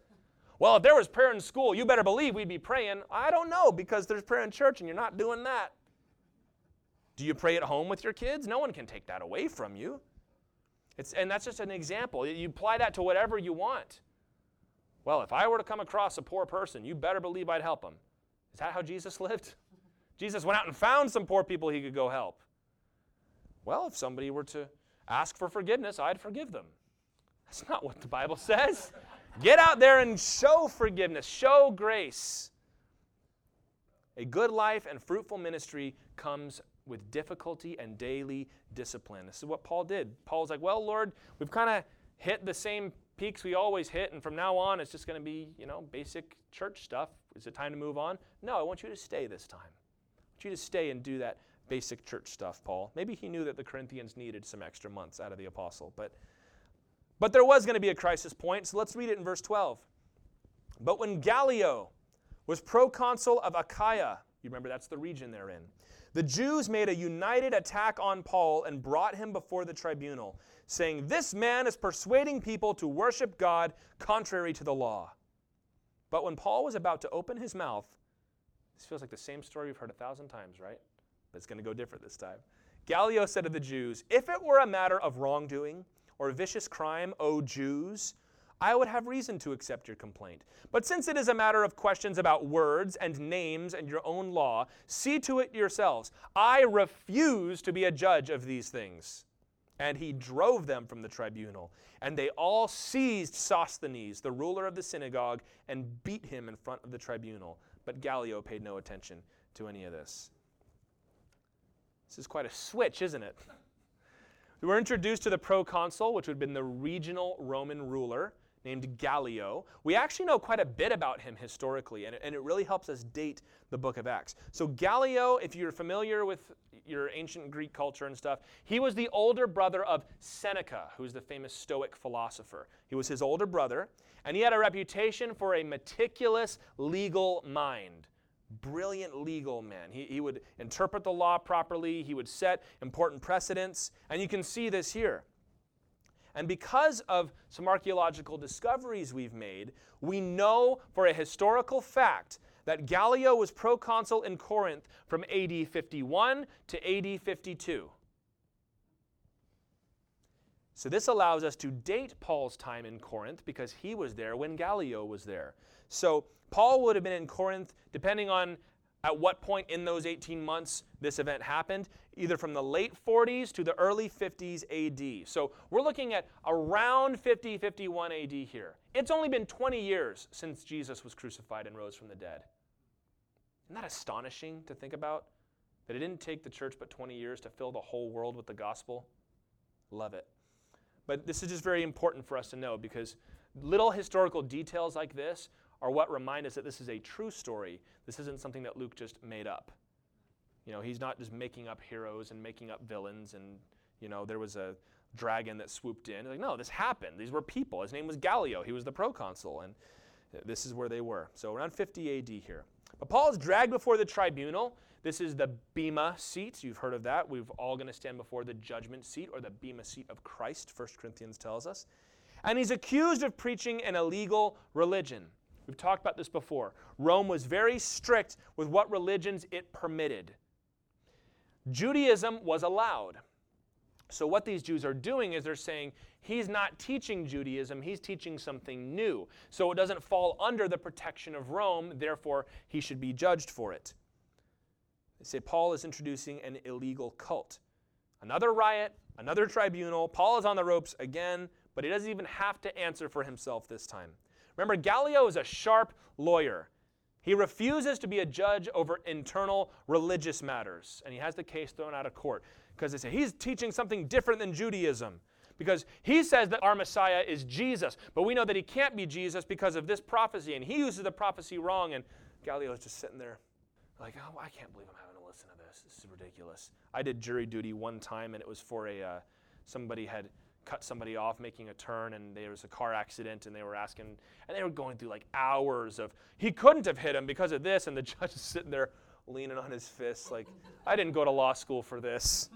Well, if there was prayer in school, you better believe we'd be praying. I don't know, because there's prayer in church and you're not doing that. Do you pray at home with your kids? No one can take that away from you. And that's just an example. You apply that to whatever you want. Well, if I were to come across a poor person, you better believe I'd help them. Is that how Jesus lived? Jesus went out and found some poor people he could go help. Well, if somebody were to ask for forgiveness, I'd forgive them. That's not what the Bible says. Get out there and show forgiveness, show grace. A good life and fruitful ministry comes with difficulty and daily discipline. This is what Paul did. Paul's like, well, Lord, we've kind of hit the same peaks we always hit, and from now on it's just going to be, basic church stuff. Is it time to move on? No, I want you to stay this time. I want you to stay and do that basic church stuff, Paul. Maybe he knew that the Corinthians needed some extra months out of the apostle, but there was going to be a crisis point, so let's read it in verse 12. But when Gallio was proconsul of Achaia, you remember that's the region they're in, the Jews made a united attack on Paul and brought him before the tribunal, saying, "This man is persuading people to worship God contrary to the law." But when Paul was about to open his mouth, this feels like the same story we've heard 1,000 times, right? But it's going to go different this time. Gallio said to the Jews, "If it were a matter of wrongdoing or vicious crime, O Jews, I would have reason to accept your complaint. But since it is a matter of questions about words and names and your own law, see to it yourselves. I refuse to be a judge of these things." And he drove them from the tribunal. And they all seized Sosthenes, the ruler of the synagogue, and beat him in front of the tribunal. But Gallio paid no attention to any of this. This is quite a switch, isn't it? We were introduced to the proconsul, which would have been the regional Roman ruler, named Gallio. We actually know quite a bit about him historically, and it really helps us date the book of Acts. So Gallio, if you're familiar with your ancient Greek culture and stuff, he was the older brother of Seneca, who's the famous Stoic philosopher. He was his older brother, and he had a reputation for a meticulous legal mind. Brilliant legal man. He would interpret the law properly. He would set important precedents. And you can see this here. And because of some archaeological discoveries we've made, we know for a historical fact that Gallio was proconsul in Corinth from AD 51 to AD 52. So this allows us to date Paul's time in Corinth because he was there when Gallio was there. So Paul would have been in Corinth, depending on at what point in those 18 months this event happened, either from the late 40s to the early 50s AD. So we're looking at around 50, 51 AD here. It's only been 20 years since Jesus was crucified and rose from the dead. Isn't that astonishing to think about? That it didn't take the church but 20 years to fill the whole world with the gospel? Love it. But this is just very important for us to know because little historical details like this are what remind us that this is a true story. This isn't something that Luke just made up. You know, he's not just making up heroes and making up villains and, you know, there was a dragon that swooped in. Like, no, this happened. These were people. His name was Gallio. He was the proconsul, and this is where they were. So around 50 AD here. But Paul is dragged before the tribunal. This is the bema seat. You've heard of that. We're all going to stand before the judgment seat or the bema seat of Christ, 1 Corinthians tells us. And he's accused of preaching an illegal religion. We've talked about this before. Rome was very strict with what religions it permitted. Judaism was allowed. So what these Jews are doing is they're saying, he's not teaching Judaism, he's teaching something new. So it doesn't fall under the protection of Rome, therefore he should be judged for it. They say Paul is introducing an illegal cult. Another riot, another tribunal. Paul is on the ropes again, but he doesn't even have to answer for himself this time. Remember, Gallio is a sharp lawyer. He refuses to be a judge over internal religious matters. And he has the case thrown out of court because they say he's teaching something different than Judaism because he says that our Messiah is Jesus, but we know that he can't be Jesus because of this prophecy, and he uses the prophecy wrong. And Gallio is just sitting there like, oh, I can't believe I'm having to listen to this. This is ridiculous. I did jury duty one time, and it was for somebody had cut somebody off making a turn, and there was a car accident, and they were asking, and they were going through like hours of, he couldn't have hit him because of this, and the judge is sitting there leaning on his fists like, I didn't go to law school for this.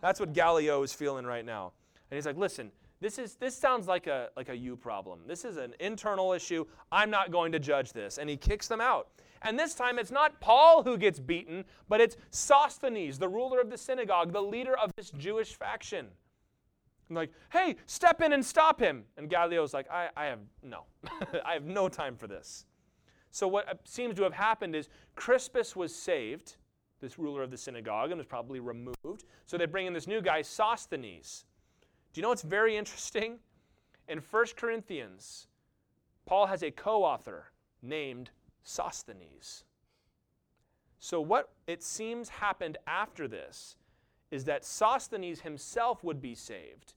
That's what Gallio is feeling right now. And he's like, listen, this sounds like a you problem. This is an internal issue. I'm not going to judge this. And he kicks them out. And this time it's not Paul who gets beaten, but it's Sosthenes, the ruler of the synagogue, the leader of this Jewish faction. I'm like, hey, step in and stop him. And Gallio's like, I have no time for this. So what seems to have happened is Crispus was saved, this ruler of the synagogue, and was probably removed. So they bring in this new guy, Sosthenes. Do you know what's very interesting? In 1 Corinthians, Paul has a co-author named Sosthenes. So what it seems happened after this is that Sosthenes himself would be saved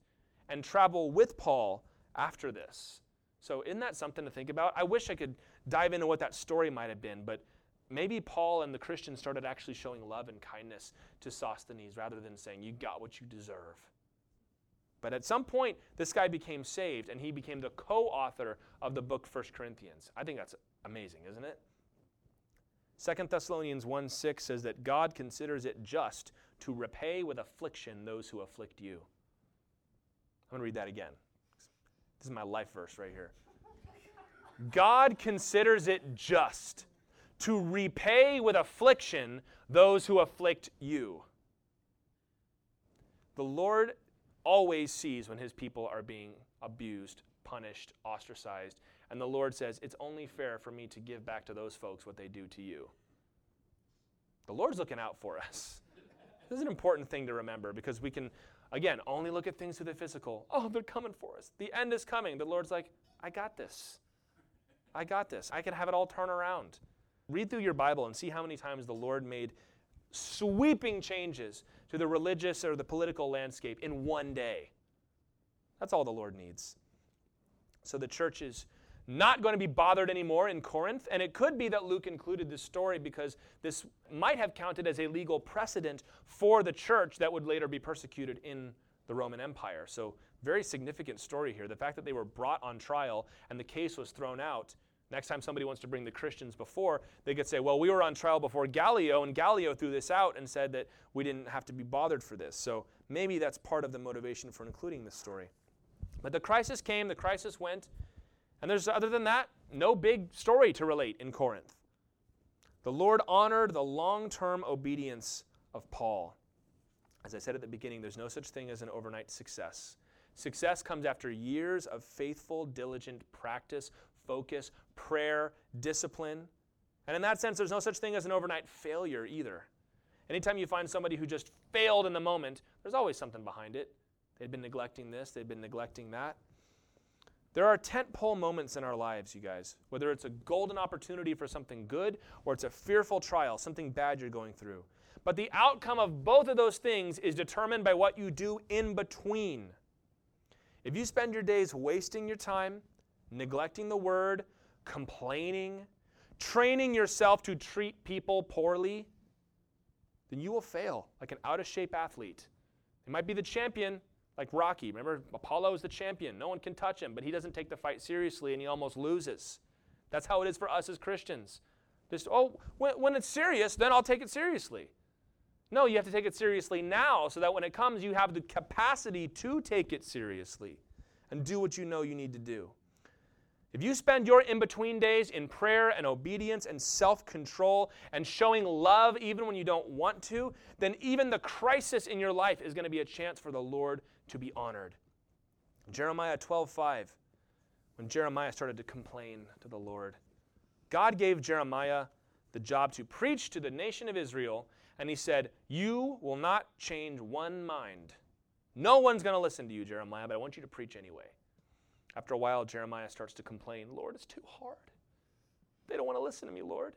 and travel with Paul after this. So isn't that something to think about? I wish I could dive into what that story might have been, but maybe Paul and the Christians started actually showing love and kindness to Sosthenes rather than saying, you got what you deserve. But at some point, this guy became saved, and he became the co-author of the book 1 Corinthians. I think that's Amazing, isn't it? 2 Thessalonians 1:6 says that God considers it just to repay with affliction those who afflict you. I'm going to read that again. This is my life verse right here. God considers it just to repay with affliction those who afflict you. The Lord always sees when his people are being abused, punished, ostracized. And the Lord says, it's only fair for me to give back to those folks what they do to you. The Lord's looking out for us. This is an important thing to remember because we can, again, only look at things through the physical. Oh, they're coming for us. The end is coming. The Lord's like, I got this. I got this. I can have it all turn around. Read through your Bible and see how many times the Lord made sweeping changes to the religious or the political landscape in one day. That's all the Lord needs. So the church is not going to be bothered anymore in Corinth, and it could be that Luke included this story because this might have counted as a legal precedent for the church that would later be persecuted in the Roman Empire. So very significant story here. The fact that they were brought on trial and the case was thrown out. Next time somebody wants to bring the Christians before, they could say, well, we were on trial before Gallio, and Gallio threw this out and said that we didn't have to be bothered for this. So maybe that's part of the motivation for including this story. But the crisis came, the crisis went, and there's, other than that, no big story to relate in Corinth. The Lord honored the long-term obedience of Paul. As I said at the beginning, there's no such thing as an overnight success. Success comes after years of faithful, diligent practice, focus, prayer, discipline. And in that sense, there's no such thing as an overnight failure either. Anytime you find somebody who just failed in the moment, there's always something behind it. They'd been neglecting this, they'd been neglecting that. There are tentpole moments in our lives, you guys, whether it's a golden opportunity for something good or it's a fearful trial, something bad you're going through. But the outcome of both of those things is determined by what you do in between. If you spend your days wasting your time, neglecting the word, complaining, training yourself to treat people poorly, then you will fail like an out-of-shape athlete. They might be the champion, like Rocky. Remember, Apollo is the champion. No one can touch him, but he doesn't take the fight seriously, and he almost loses. That's how it is for us as Christians. Just, when it's serious, then I'll take it seriously. No, you have to take it seriously now so that when it comes, you have the capacity to take it seriously and do what you know you need to do. If you spend your in-between days in prayer and obedience and self-control and showing love even when you don't want to, then even the crisis in your life is going to be a chance for the Lord to be honored. Jeremiah 12:5, when Jeremiah started to complain to the Lord, God gave Jeremiah the job to preach to the nation of Israel, and he said, you will not change one mind. No one's going to listen to you, Jeremiah, but I want you to preach anyway. After a while, Jeremiah starts to complain, Lord, it's too hard. They don't want to listen to me, Lord.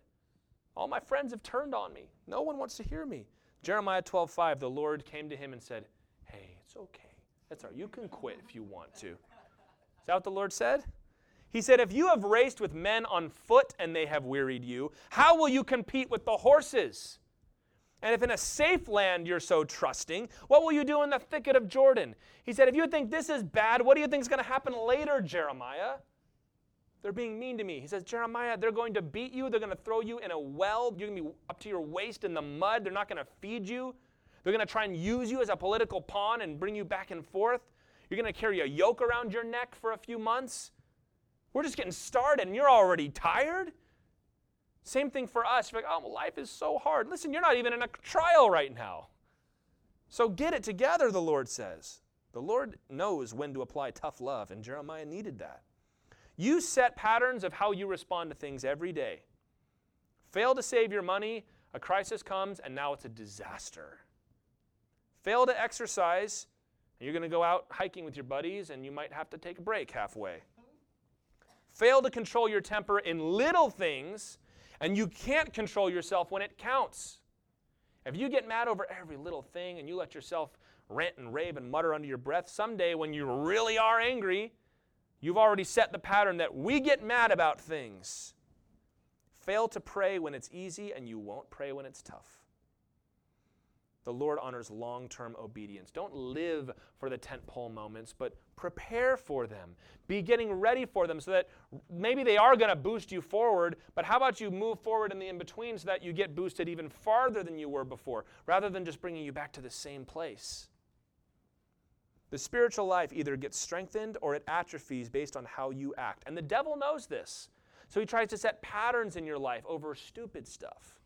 All my friends have turned on me. No one wants to hear me. Jeremiah 12:5, the Lord came to him and said, hey, it's okay. That's all right. You can quit if you want to. Is that what the Lord said? He said, if you have raced with men on foot and they have wearied you, how will you compete with the horses? And if in a safe land you're so trusting, what will you do in the thicket of Jordan? He said, if you think this is bad, what do you think is going to happen later, Jeremiah? They're being mean to me. He says, Jeremiah, they're going to beat you. They're going to throw you in a well. You're going to be up to your waist in the mud. They're not going to feed you. They're going to try and use you as a political pawn and bring you back and forth. You're going to carry a yoke around your neck for a few months. We're just getting started, and you're already tired? Same thing for us. You're like, oh, life is so hard. Listen, you're not even in a trial right now. So get it together, the Lord says. The Lord knows when to apply tough love, and Jeremiah needed that. You set patterns of how you respond to things every day. Fail to save your money, a crisis comes, and now it's a disaster. Fail to exercise, and you're going to go out hiking with your buddies, and you might have to take a break halfway. Fail to control your temper in little things, and you can't control yourself when it counts. If you get mad over every little thing and you let yourself rant and rave and mutter under your breath, someday when you really are angry, you've already set the pattern that we get mad about things. Fail to pray when it's easy and you won't pray when it's tough. The Lord honors long-term obedience. Don't live for the tentpole moments, but prepare for them. Be getting ready for them so that maybe they are going to boost you forward, but how about you move forward in the in-between so that you get boosted even farther than you were before, rather than just bringing you back to the same place. The spiritual life either gets strengthened or it atrophies based on how you act. And the devil knows this, so he tries to set patterns in your life over stupid stuff.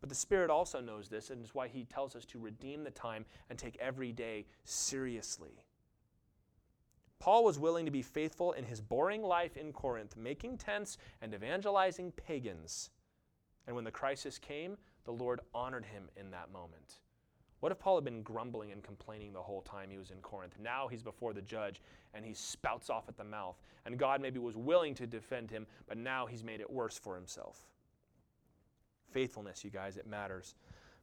But the Spirit also knows this, and it's why he tells us to redeem the time and take every day seriously. Paul was willing to be faithful in his boring life in Corinth, making tents and evangelizing pagans. And when the crisis came, the Lord honored him in that moment. What if Paul had been grumbling and complaining the whole time he was in Corinth? Now he's before the judge, and he spouts off at the mouth. And God maybe was willing to defend him, but now he's made it worse for himself. Faithfulness, you guys, it matters.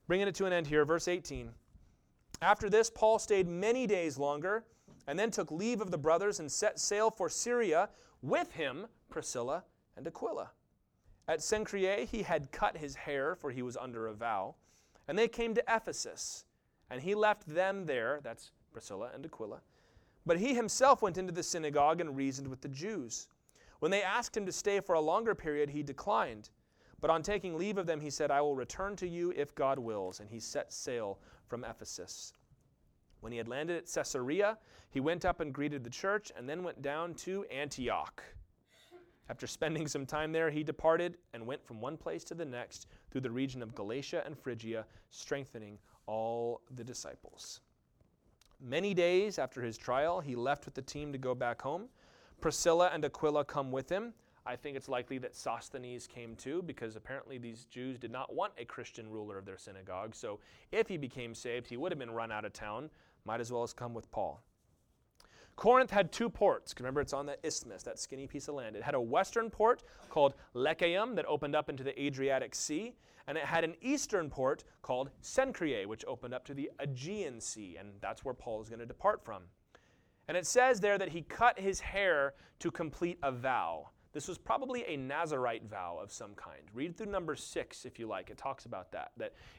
Bringing it to an end here, verse 18. After this, Paul stayed many days longer and then took leave of the brothers and set sail for Syria, with him Priscilla and Aquila. At Cenchreae he had cut his hair, for he was under a vow, and they came to Ephesus, and he left them there, that's Priscilla and Aquila. But he himself went into the synagogue and reasoned with the Jews. When they asked him to stay for a longer period, he declined. But on taking leave of them, he said, "I will return to you if God wills." And he set sail from Ephesus. When he had landed at Caesarea, he went up and greeted the church, and then went down to Antioch. After spending some time there, he departed and went from one place to the next through the region of Galatia and Phrygia, strengthening all the disciples. Many days after his trial, he left with the team to go back home. Priscilla and Aquila come with him. I think it's likely that Sosthenes came too, because apparently these Jews did not want a Christian ruler of their synagogue. So if he became saved, he would have been run out of town. Might as well have come with Paul. Corinth had two ports. Remember, it's on the isthmus, that skinny piece of land. It had a western port called Lechaeum that opened up into the Adriatic Sea. And it had an eastern port called Cenchreae, which opened up to the Aegean Sea. And that's where Paul is going to depart from. And it says there that he cut his hair to complete a vow. This was probably a Nazarite vow of some kind. Read through number 6 if you like. It talks about that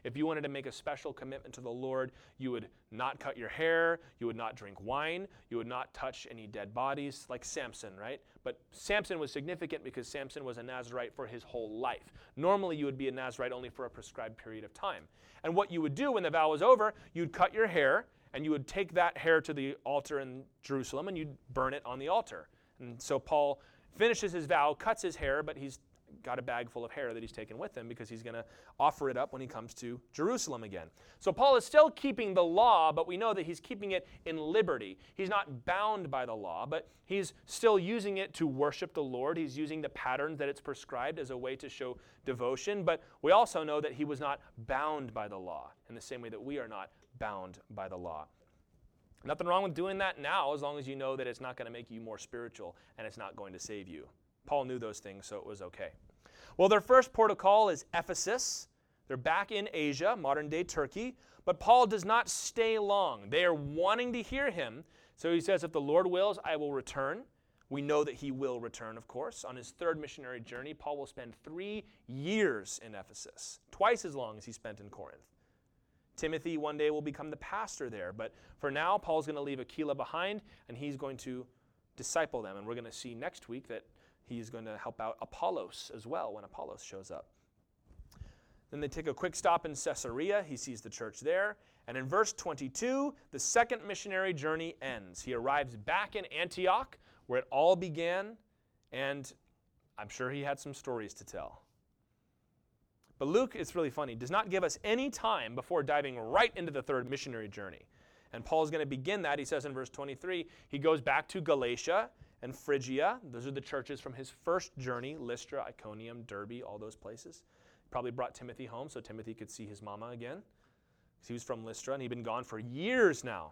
if you wanted to make a special commitment to the Lord, you would not cut your hair, you would not drink wine, you would not touch any dead bodies, like Samson, right? But Samson was significant because Samson was a Nazarite for his whole life. Normally you would be a Nazarite only for a prescribed period of time. And what you would do when the vow was over, you'd cut your hair, and you would take that hair to the altar in Jerusalem, and you'd burn it on the altar. And so Paul finishes his vow, cuts his hair, but he's got a bag full of hair that he's taken with him because he's going to offer it up when he comes to Jerusalem again. So Paul is still keeping the law, but we know that he's keeping it in liberty. He's not bound by the law, but he's still using it to worship the Lord. He's using the patterns that it's prescribed as a way to show devotion, but we also know that he was not bound by the law in the same way that we are not bound by the law. Nothing wrong with doing that now, as long as you know that it's not going to make you more spiritual and it's not going to save you. Paul knew those things, so it was okay. Well, their first port of call is Ephesus. They're back in Asia, modern-day Turkey, but Paul does not stay long. They are wanting to hear him, so he says, "If the Lord wills, I will return." We know that he will return, of course. On his third missionary journey, Paul will spend 3 years in Ephesus, twice as long as he spent in Corinth. Timothy one day will become the pastor there, but for now, Paul's going to leave Aquila behind, and he's going to disciple them, and we're going to see next week that he's going to help out Apollos as well when Apollos shows up. Then they take a quick stop in Caesarea. He sees the church there, and in verse 22, the second missionary journey ends. He arrives back in Antioch, where it all began, and I'm sure he had some stories to tell. But Luke, it's really funny, does not give us any time before diving right into the third missionary journey. And Paul's going to begin that. He says in verse 23, he goes back to Galatia and Phrygia. Those are the churches from his first journey, Lystra, Iconium, Derbe, all those places. Probably brought Timothy home so Timothy could see his mama again. Because he was from Lystra and he'd been gone for years now.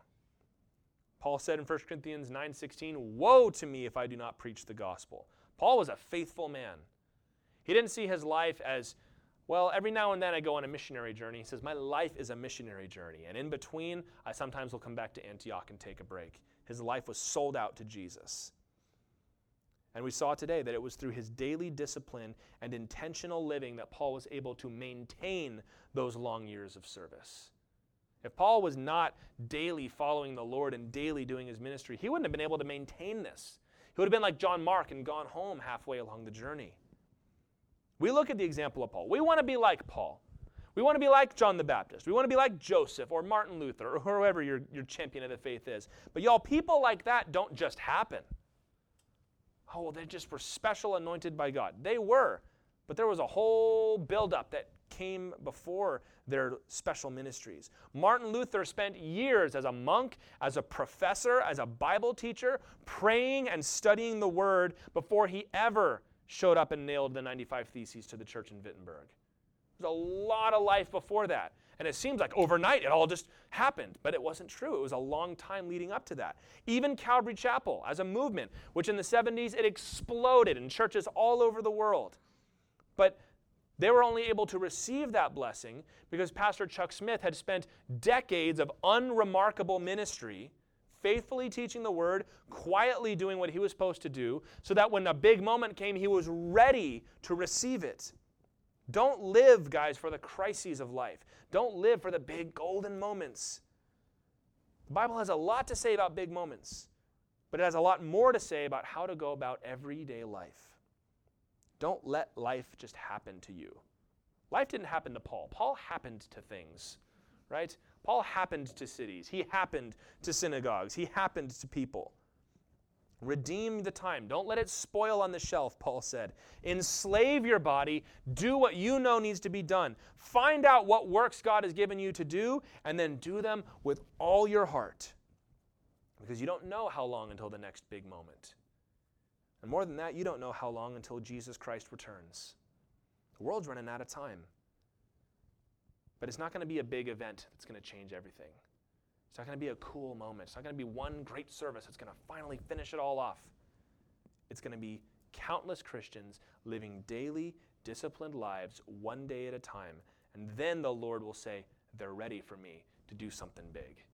Paul said in 1 Corinthians 9:16, "Woe to me if I do not preach the gospel." Paul was a faithful man. He didn't see his life as, "Well, every now and then I go on a missionary journey." He says, "My life is a missionary journey. And in between, I sometimes will come back to Antioch and take a break." His life was sold out to Jesus. And we saw today that it was through his daily discipline and intentional living that Paul was able to maintain those long years of service. If Paul was not daily following the Lord and daily doing his ministry, he wouldn't have been able to maintain this. He would have been like John Mark and gone home halfway along the journey. We look at the example of Paul. We want to be like Paul. We want to be like John the Baptist. We want to be like Joseph or Martin Luther or whoever your champion of the faith is. But y'all, people like that don't just happen. Oh, well, they just were special anointed by God. They were, but there was a whole buildup that came before their special ministries. Martin Luther spent years as a monk, as a professor, as a Bible teacher, praying and studying the Word before he ever showed up and nailed the 95 Theses to the church in Wittenberg. There's a lot of life before that. And it seems like overnight it all just happened, but it wasn't true. It was a long time leading up to that. Even Calvary Chapel as a movement, which in the 70s it exploded in churches all over the world. But they were only able to receive that blessing because Pastor Chuck Smith had spent decades of unremarkable ministry, faithfully teaching the Word, quietly doing what he was supposed to do, so that when a big moment came, he was ready to receive it. Don't live, guys, for the crises of life. Don't live for the big golden moments. The Bible has a lot to say about big moments, but it has a lot more to say about how to go about everyday life. Don't let life just happen to you. Life didn't happen to Paul. Paul happened to things, right? Paul happened to cities. He happened to synagogues. He happened to people. Redeem the time. Don't let it spoil on the shelf, Paul said. Enslave your body. Do what you know needs to be done. Find out what works God has given you to do, and then do them with all your heart. Because you don't know how long until the next big moment. And more than that, you don't know how long until Jesus Christ returns. The world's running out of time. But it's not going to be a big event that's going to change everything. It's not going to be a cool moment. It's not going to be one great service that's going to finally finish it all off. It's going to be countless Christians living daily, disciplined lives one day at a time. And then the Lord will say, they're ready for me to do something big.